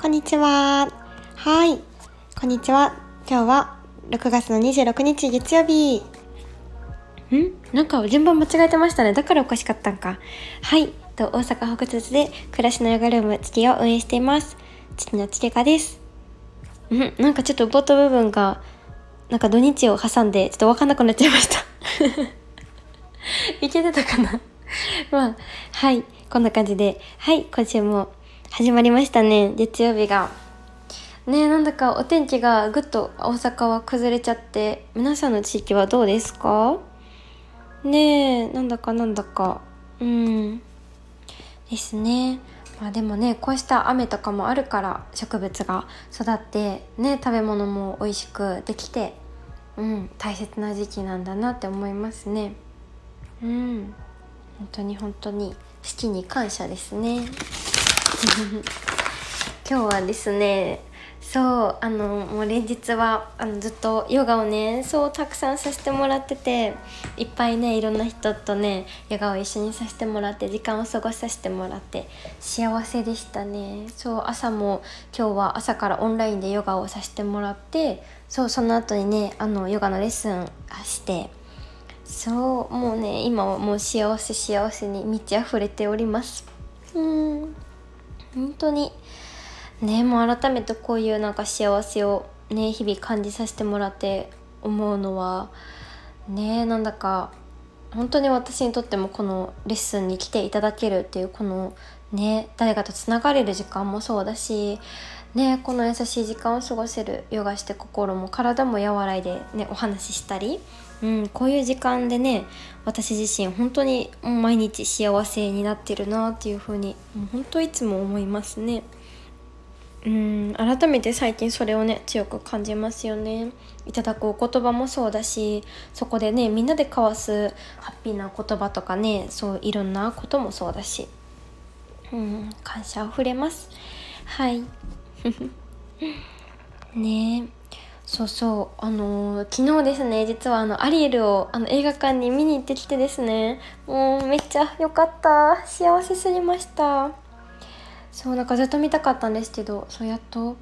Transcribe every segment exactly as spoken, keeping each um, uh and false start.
こんにちは。はい、こんにちは。今日はろくがつのにじゅうろくにち月曜日。ん?なんか順番間違えてましたね。だからおかしかったんか。はい、と大阪北鉄で暮らしのヨガルームチキを運営しています。父のチキカです。ん?なんかちょっと冒頭部分がなんか土日を挟んでちょっと分かんなくなっちゃいました。いけてたかなまあ、はい、こんな感じで、はい、今週も始まりましたね、月曜日が。ねえ、なんだかお天気がぐっと大阪は崩れちゃって、皆さんの地域はどうですか?ねえ、なんだかなんだか、うん、ですね。まあでもね、こうした雨とかもあるから植物が育って、ね、食べ物も美味しくできて、うん、大切な時期なんだなって思いますね。うん、本当に本当に四季に感謝ですね。今日はですね、そうあのもう連日はあのずっとヨガをね、そうたくさんさせてもらってて、いっぱいねいろんな人とねヨガを一緒にさせてもらって時間を過ごさせてもらって幸せでしたね。そう朝も今日は朝からオンラインでヨガをさせてもらって、そうその後にねあのヨガのレッスンして、そうもうね今はもう幸せ幸せに満ち溢れております。うーん本当にね、もう改めてこういうなんか幸せをね日々感じさせてもらって思うのはね、なんだか本当に私にとってもこのレッスンに来ていただけるっていうこのね誰かとつながれる時間もそうだしね、この優しい時間を過ごせる、ヨガして心も体も和らいで、ね、お話ししたり、うん、こういう時間でね私自身本当に毎日幸せになってるなっていう風にもう本当いつも思いますね。うん改めて最近それをね強く感じますよね。いただくお言葉もそうだし、そこでねみんなで交わすハッピーな言葉とかね、そういろんなこともそうだし、うん感謝あふれます。はいねえ、そうそうあのー、昨日ですね、実はあのアリエルをあの映画館に見に行ってきてですね、もうめっちゃ良かった、幸せすぎました。そうなんかずっと見たかったんですけど、そうやっと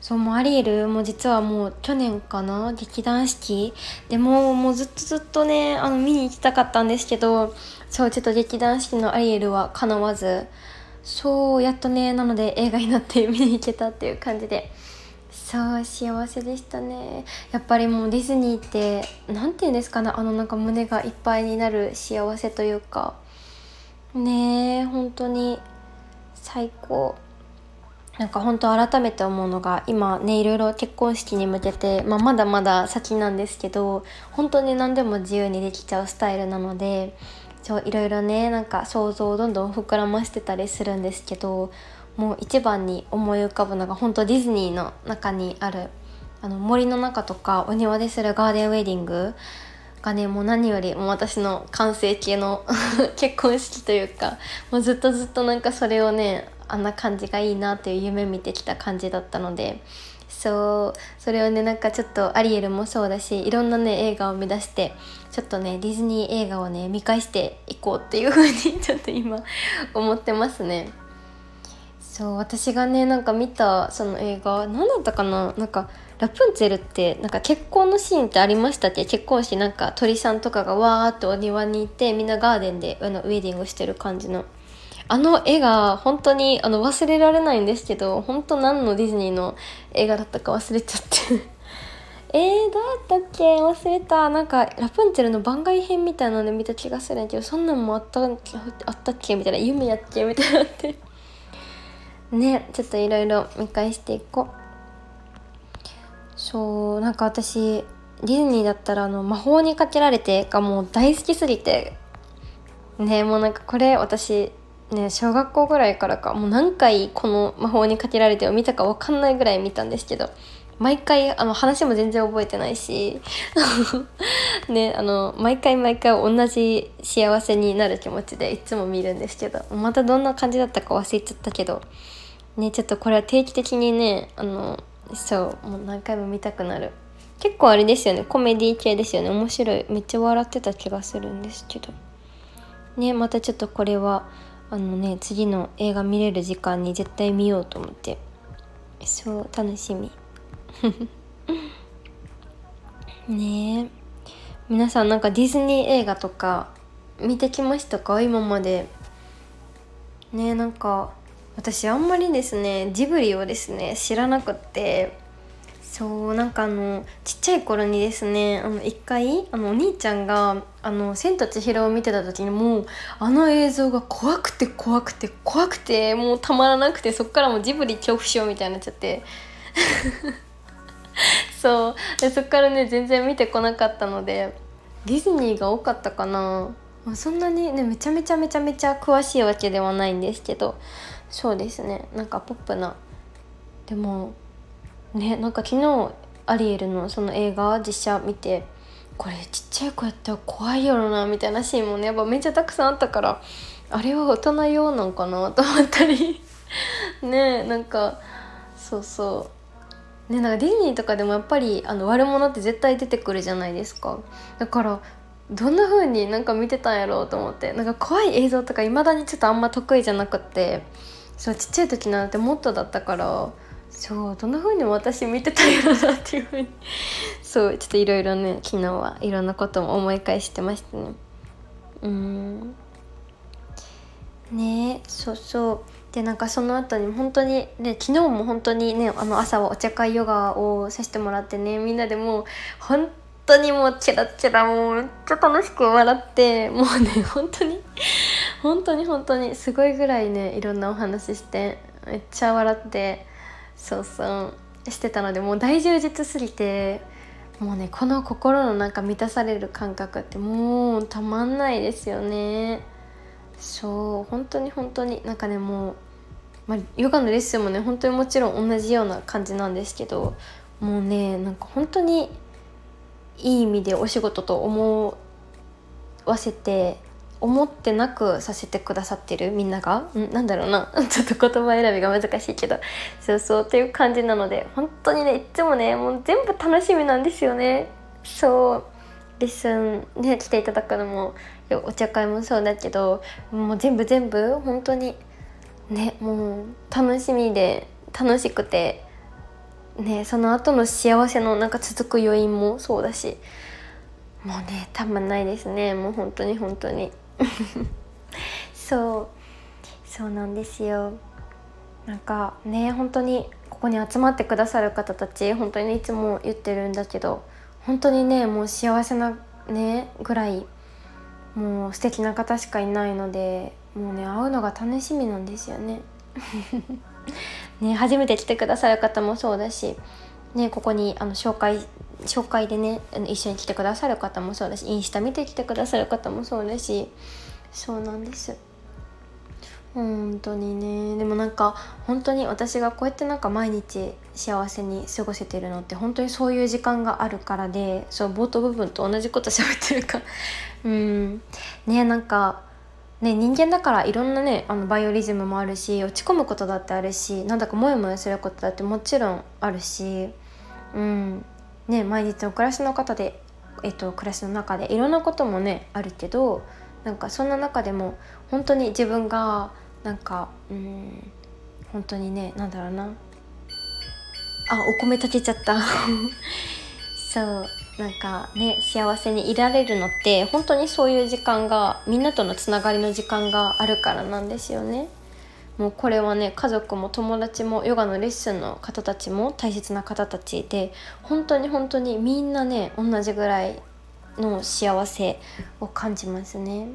そうもうアリエルも実はもう去年かな、劇団四季でもう、もうずっとずっとねあの見に行きたかったんですけど、そうちょっと劇団四季のアリエルは叶わず、そうやっとねなので映画になって見に行けたっていう感じで、そう幸せでしたね。やっぱりもうディズニーってなんていうんですかね、あのなんか胸がいっぱいになる幸せというかねえ、本当に最高。なんか本当改めて思うのが今ねいろいろ結婚式に向けて、まあ、まだまだ先なんですけど、本当に何でも自由にできちゃうスタイルなので、いろいろねなんか想像をどんどん膨らませてたりするんですけど、もう一番に思い浮かぶのが本当ディズニーの中にあるあの森の中とかお庭でするガーデンウェディングがね、もう何よりもう私の完成形の結婚式というか、もうずっとずっとなんかそれをねあんな感じがいいなっていう夢見てきた感じだったので、そうそれをねなんかちょっとアリエルもそうだしいろんなね映画を目指してちょっとねディズニー映画をね見返していこうっていう風にちょっと今思ってますね。そう私がねなんか見たその映画何だったかな、なんかラプンツェルってなんか結婚のシーンってありましたっけ、結婚式なんか鳥さんとかがわーってお庭にいてみんなガーデンであのウェディングしてる感じのあの絵が本当にあの忘れられないんですけど、本当何のディズニーの映画だったか忘れちゃってえーどうやったっけ忘れた、なんかラプンツェルの番外編みたいなので見た気がするんだけど、そんなんもあったっけあったっけみたいな、夢やっけみたいなってね、ちょっといろいろ見返していこう。そうなんか私ディズニーだったらあの魔法にかけられてがもう大好きすぎてね、もうなんかこれ私ね小学校ぐらいからかもう何回この魔法にかけられてを見たか分かんないぐらい見たんですけど、毎回あの話も全然覚えてないしね、あの毎回毎回同じ幸せになる気持ちでいつも見るんですけど、またどんな感じだったか忘れちゃったけどね、ちょっとこれは定期的にねあのそうもう何回も見たくなる。結構あれですよね、コメディ系ですよね、面白い、めっちゃ笑ってた気がするんですけど、ね、またちょっとこれはあのね、次の映画見れる時間に絶対見ようと思って、そう楽しみねえ、皆さんなんかディズニー映画とか見てきましたか、今まで。ねえ、なんか私あんまりですねジブリをですね知らなくって、そう、なんかあのちっちゃい頃にですね、あの一回あのお兄ちゃんがあの千と千尋を見てた時にもうあの映像が怖くて怖くて怖くてもうたまらなくて、そっからもうジブリ恐怖症みたいになっちゃってそうで、そっからね全然見てこなかったので、ディズニーが多かったかな。そんなにねめちゃめちゃめちゃめちゃ詳しいわけではないんですけど、そうですね、なんかポップな、でもね、なんか昨日アリエルのその映画実写見て、これちっちゃい子やったら怖いやろなみたいなシーンもねやっぱめっちゃたくさんあったから、あれは大人用なんかなと思ったりねえ、なんかそうそうね、なんかディズニーとかでもやっぱりあの悪者って絶対出てくるじゃないですか。だからどんな風になんか見てたんやろうと思って、なんか怖い映像とか未だにちょっとあんま得意じゃなくて、そうちっちゃい時なんてもっとだったから、そうどんな風に私見てたんやろうなっていう風にそうちょっといろいろね昨日はいろんなことも思い返してましたね。うーんねえ、そうそう、でなんかその後に本当にね、昨日も本当にねあの朝はお茶会ヨガをさせてもらってね、みんなでもう本当本当にもうチラチラもうめっちゃ楽しく笑って、もうね本当に本当に本当にすごいぐらいねいろんなお話してめっちゃ笑ってそうそうしてたので、もう大充実すぎて、もうねこの心のなんか満たされる感覚ってもうたまんないですよね。そう本当に本当になんかね、もう、まあ、ヨガのレッスンもね本当にもちろん同じような感じなんですけど、もうねなんか本当にいい意味でお仕事と思わせて思ってなくさせてくださってるみんながんなんだろうなちょっと言葉選びが難しいけど、そうそうっていう感じなので、本当にねいつもねもう全部楽しみなんですよね。そうレッスンね来ていただくのもお茶会もそうだけど、もう全部全部本当にねもう楽しみで楽しくてね、その後の幸せのなんか続く余韻もそうだし、もうねたまんないですね、もう本当に本当にそうそうなんですよ。なんかね本当にここに集まってくださる方たち、本当に、ね、いつも言ってるんだけど、本当にねもう幸せなねぐらいもう素敵な方しかいないので、もうね会うのが楽しみなんですよねね、初めて来てくださる方もそうだし、ね、ここにあの紹介紹介でね一緒に来てくださる方もそうだし、インスタ見て来てくださる方もそうだし、そうなんです本当にね。でもなんか本当に私がこうやってなんか毎日幸せに過ごせてるのって本当にそういう時間があるからで、そう冒頭部分と同じこと喋ってるからうんね、なんかね、人間だからいろんなねあのバイオリズムもあるし、落ち込むことだってあるし、なんだかモヤモヤすることだってもちろんあるし、うんね、毎日の暮らしの方で、えっと、暮らしの中でいろんなこともねあるけど、なんかそんな中でも本当に自分がなんかうん本当にねなんだろうなあお米炊けちゃったそうなんかね幸せにいられるのって本当にそういう時間が、みんなとのつながりの時間があるからなんですよね。もうこれはね家族も友達もヨガのレッスンの方たちも大切な方たちで、本当に本当にみんなね同じぐらいの幸せを感じますね。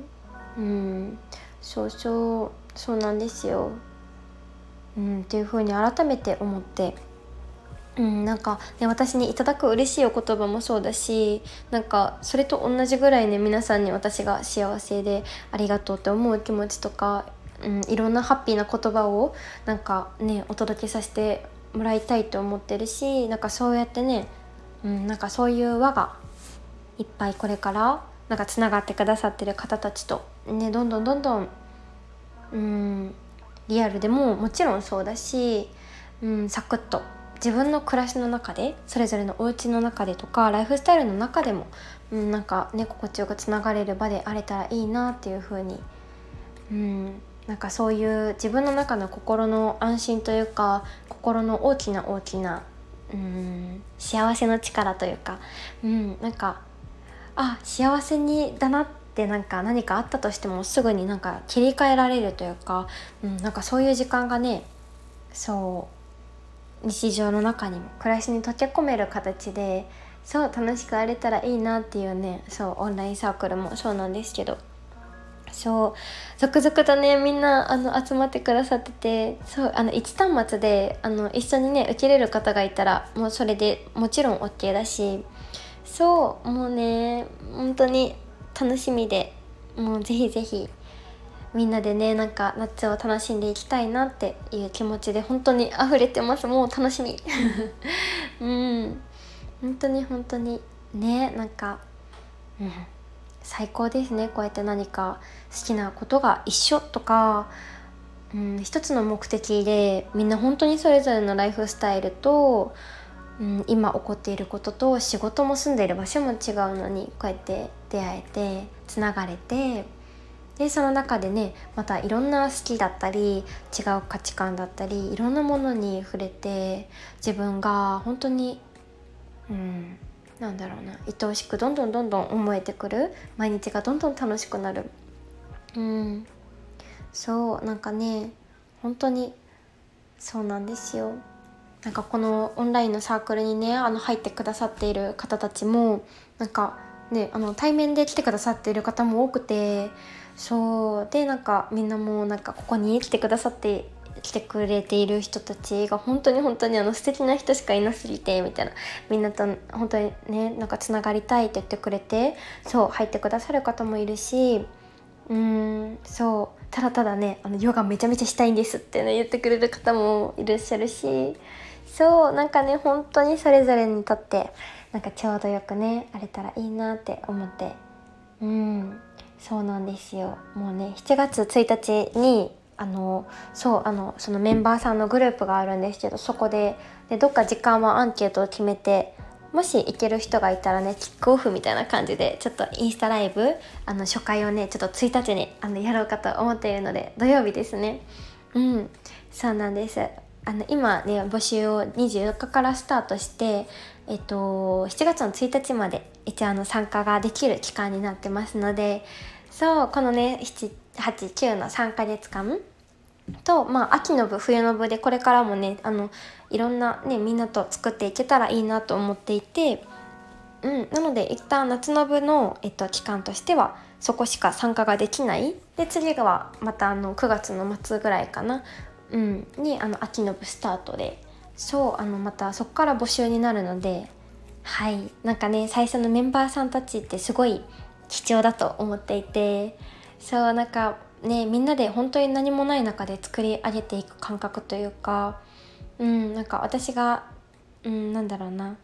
うんそうそうそうなんですよ、うん、っていう風に改めて思って、うん、なんか、ね、私にいただく嬉しいお言葉もそうだし、なんかそれと同じぐらいね皆さんに私が幸せでありがとうって思う気持ちとか、うん、いろんなハッピーな言葉をなんかねお届けさせてもらいたいと思ってるし、なんかそうやってね、うん、なんかそういう輪がいっぱいこれからなんかつながってくださってる方たちとねどんどんどんどん、うん、リアルでももちろんそうだし、うん、サクッと自分の暮らしの中で、それぞれのお家の中でとかライフスタイルの中でも、うん、なんかね、心地よくつながれる場であれたらいいなっていう風に、うん、なんかそういう自分の中の心の安心というか、心の大きな大きな、うん、幸せの力というか、うん、なんかあ幸せにだなって、なんか何かあったとしてもすぐになんか切り替えられるというか、うん、なんかそういう時間がね、そう日常の中にも暮らしに溶け込める形で、そう楽しくあれたらいいなっていうね、そうオンラインサークルもそうなんですけど、そう続々とねみんなあの集まってくださってて、そうあのいち端末であの一緒にね受けれる方がいたらもうそれでもちろん OK だし、そうもうね本当に楽しみで、もうぜひぜひみんなでね、なんか夏を楽しんでいきたいなっていう気持ちで本当に溢れてます。もう楽しみうん、本当に本当にね、なんか、うん、最高ですね。こうやって何か好きなことが一緒とか、うん、一つの目的でみんな本当にそれぞれのライフスタイルと、うん、今起こっていることと仕事も住んでいる場所も違うのに、こうやって出会えてつながれて、でその中でねまたいろんな好きだったり違う価値観だったりいろんなものに触れて、自分が本当に、うん、なんだろうな、愛おしくどんどんどんどん思えてくる、毎日がどんどん楽しくなる、うん、そうなんかね本当にそうなんですよ。なんかこのオンラインのサークルにねあの入ってくださっている方たちもなんか、ね、あの対面で来てくださっている方も多くて、そうでなんかみんなもなんかここに来てくださって来てくれている人たちが本当に本当にあの素敵な人しかいなすぎてみたいな、みんなと本当にねなんかつながりたいって言ってくれて、そう入ってくださる方もいるし、うーんそうただただねあのヨガめちゃめちゃしたいんですってね言ってくれる方もいらっしゃるし、そうなんかね本当にそれぞれにとってなんかちょうどよくねあれたらいいなって思って、うん、そうなんですよ。もうねしちがつついたちにあのそうあのそのメンバーさんのグループがあるんですけど、そこで、でどっか時間はアンケートを決めて、もし行ける人がいたらねキックオフみたいな感じでちょっとインスタライブあの初回をねちょっとついたちにあのやろうかと思っているので、土曜日ですね、うんそうなんです。あの今ね募集をにじゅうよっかからスタートして、えっと、しちがつのついたちまで一応あの参加ができる期間になってますので、そうこのねしち、はち、きゅうのさんかげつかんと、まあ、秋の部冬の部でこれからもねあのいろんな、ね、みんなと作っていけたらいいなと思っていて、うん、なので一旦夏の部の、えっと、期間としてはそこしか参加ができない。で次はまたあのくがつのすえぐらいかな、うん、にあの秋の部スタートで、そうあのまたそこから募集になるので、はいなんかね最初のメンバーさんたちってすごい貴重だと思っていて、そうなんかねみんなで本当に何もない中で作り上げていく感覚というか、うんなんか私が、うんなんだろうな、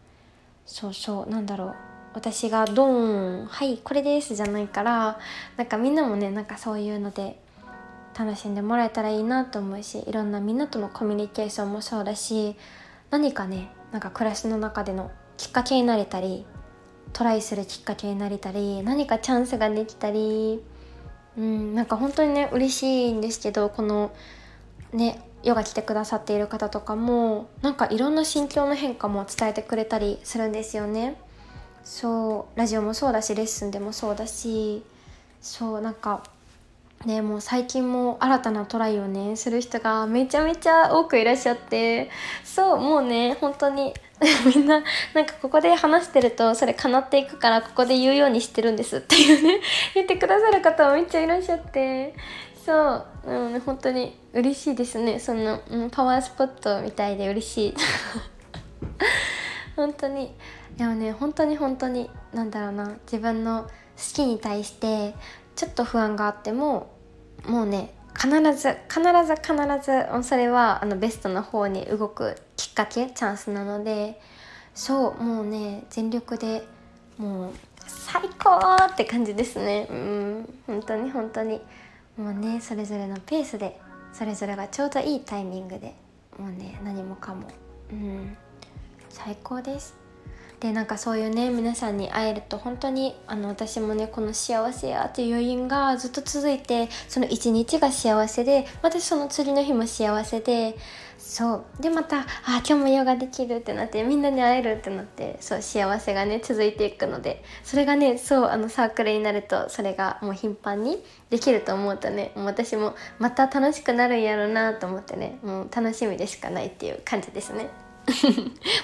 そうそうなんだろう、私がドーンはいこれですじゃないから、なんかみんなもねなんかそういうので楽しんでもらえたらいいなと思うし、いろんなみんなとのコミュニケーションもそうだし、何かねなんか暮らしの中でのきっかけになれたり、トライするきっかけになれたり、何かチャンスができたり、うんなんか本当にね嬉しいんですけど、このねヨガ来てくださっている方とかもなんかいろんな心境の変化も伝えてくれたりするんですよね。そうラジオもそうだしレッスンでもそうだし、そうなんかねもう最近も新たなトライをねする人がめちゃめちゃ多くいらっしゃって、そうもうね本当にみんななんかここで話してるとそれ叶っていくからここで言うようにしてるんですっていうね言ってくださる方もめっちゃいらっしゃって、そう、うん、本当に嬉しいですね。その、うん、パワースポットみたいで嬉しい本当にでもね本当に本当になんだろうな、自分の好きに対してちょっと不安があってももうね必ず必ず必ずそれはあのベストの方に動くきっかけチャンスなので、そうもうね全力でもう最高って感じですね。うん本当に本当にもうねそれぞれのペースでそれぞれがちょうどいいタイミングでもうね何もかも、うん最高です。でなんかそういうね皆さんに会えると本当にあの私もねこの幸せやっていう余韻がずっと続いて、その一日が幸せでまたその次の日も幸せで、そうでまたあ今日もヨガできるってなってみんなに会えるってなって、そう幸せがね続いていくので、それがねそうあのサークルになるとそれがもう頻繁にできると思うとね、もう私もまた楽しくなるんやろうなと思ってね、もう楽しみでしかないっていう感じですね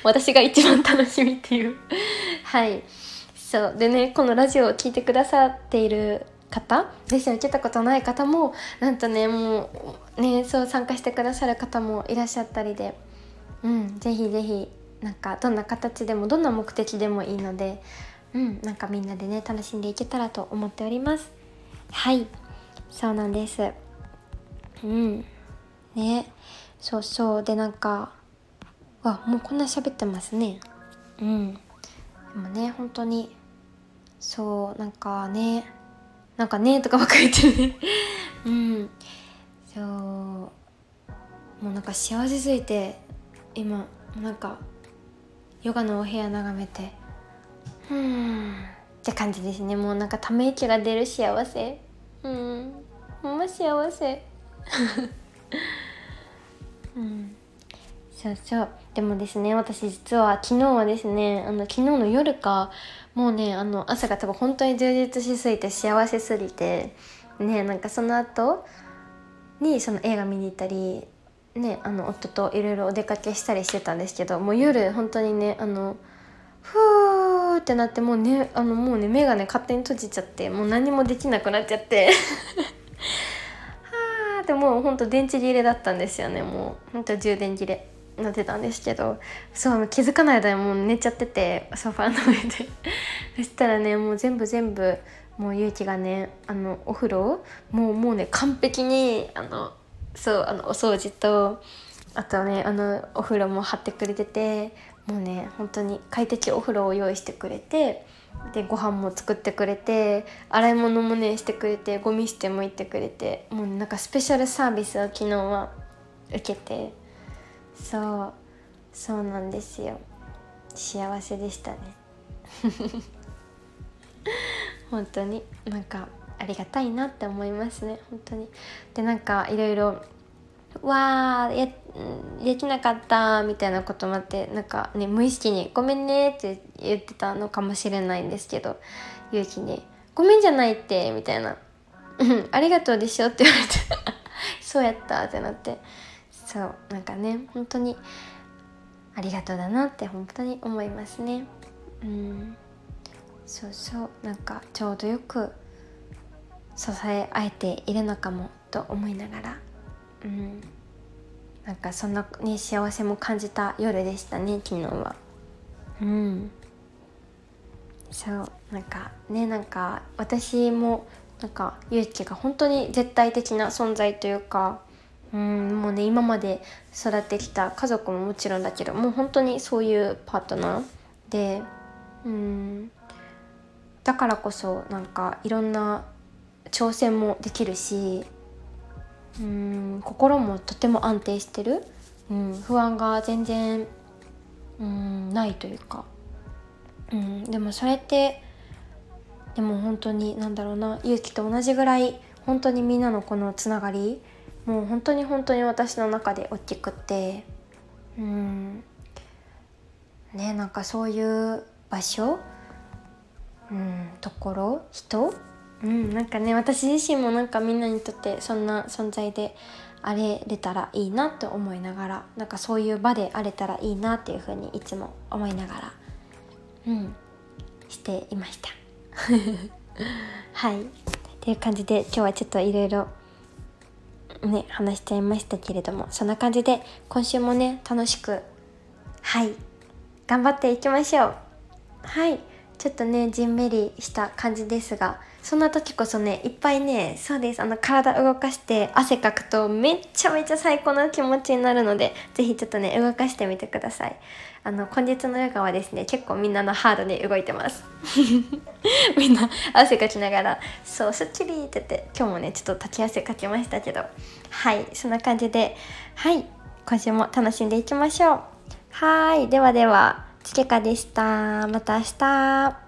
私が一番楽しみっていうはいそうでね、このラジオを聞いてくださっている方、レッスン受けたことない方もなんとねもうねそう参加してくださる方もいらっしゃったりで、うん、ぜひぜひなんかどんな形でもどんな目的でもいいので、うん、なんかみんなでね楽しんでいけたらと思っております。はいそうなんです。うんねそうそうでなんかわもうこんな喋ってますね。うんでもね本当にそうなんかねなんかねとかばっかり言ってねうんそうもうなんか幸せすぎて今なんかヨガのお部屋眺めてうーんって感じですね。もうなんかため息が出る幸せ、うんほんま幸せうんそうそうでもですね私実は昨日はですねあの昨日の夜かもうねあの朝が多分本当に充実しすぎて幸せすぎてね、なんかその後にその映画見に行ったりねあの夫といろいろお出かけしたりしてたんですけど、もう夜本当にねあのふーってなってもうねあのもうね目がね勝手に閉じちゃってもう何もできなくなっちゃってはーでもう本当電池切れだったんですよね。もう本当充電切れなってたんですけど、そう気づかない間にもう寝ちゃっててソファーの上でそしたらねもう全部全部もうゆうきがねあのお風呂もうもうね完璧にあのそうあのお掃除とあとねあのお風呂も張ってくれてて、もうね本当に快適お風呂を用意してくれて、でご飯も作ってくれて洗い物もねしてくれてゴミ捨ても行ってくれて、もうなんかスペシャルサービスを昨日は受けて。そうそうなんですよ幸せでしたね本当になんかありがたいなって思いますね本当に。でなんかいろいろわーやできなかったみたいなこともあってなんかね無意識にごめんねって言ってたのかもしれないんですけど、ゆうきにごめんじゃないってみたいなありがとうでしょって言われてそうやったってなって、そうなんかね本当にありがとうだなって本当に思いますね。うんそうそうなんかちょうどよく支え合えているのかもと思いながら、うんなんかそんなね幸せも感じた夜でしたね昨日は。うんそうなんかねなんか私もなんかゆうきが本当に絶対的な存在というか。うんもうね今まで育ってきた家族ももちろんだけど、もう本当にそういうパートナーで、うんだからこそなんかいろんな挑戦もできるし、うん心もとても安定してる、うん不安が全然、うん、ないというか、うんでもそれってでも本当になんだろうな、ゆうきと同じぐらい本当にみんなのこのつながりもう本当に本当に私の中で大きくて、うんねなんかそういう場所、うんところ人、うんなんかね私自身もなんかみんなにとってそんな存在であれれたらいいなと思いながら、なんかそういう場であれたらいいなっていうふうにいつも思いながら、うんしていましたはいっていう感じで今日はちょっといろいろね話しちゃいましたけれども、そんな感じで今週もね楽しくはい頑張っていきましょう。はいちょっとねじんめりした感じですが、そんな時こそねいっぱいねそうですあの体動かして汗かくとめっちゃめちゃ最高な気持ちになるので、ぜひちょっとね動かしてみてください。あの今日のヨガはですね結構みんなのハードに動いてますみんな汗かきながらそうすっきりって言って今日もねちょっと立ち汗かきましたけど、はいそんな感じではい今週も楽しんでいきましょう。はい、ではでは、ちけかでした。また明日。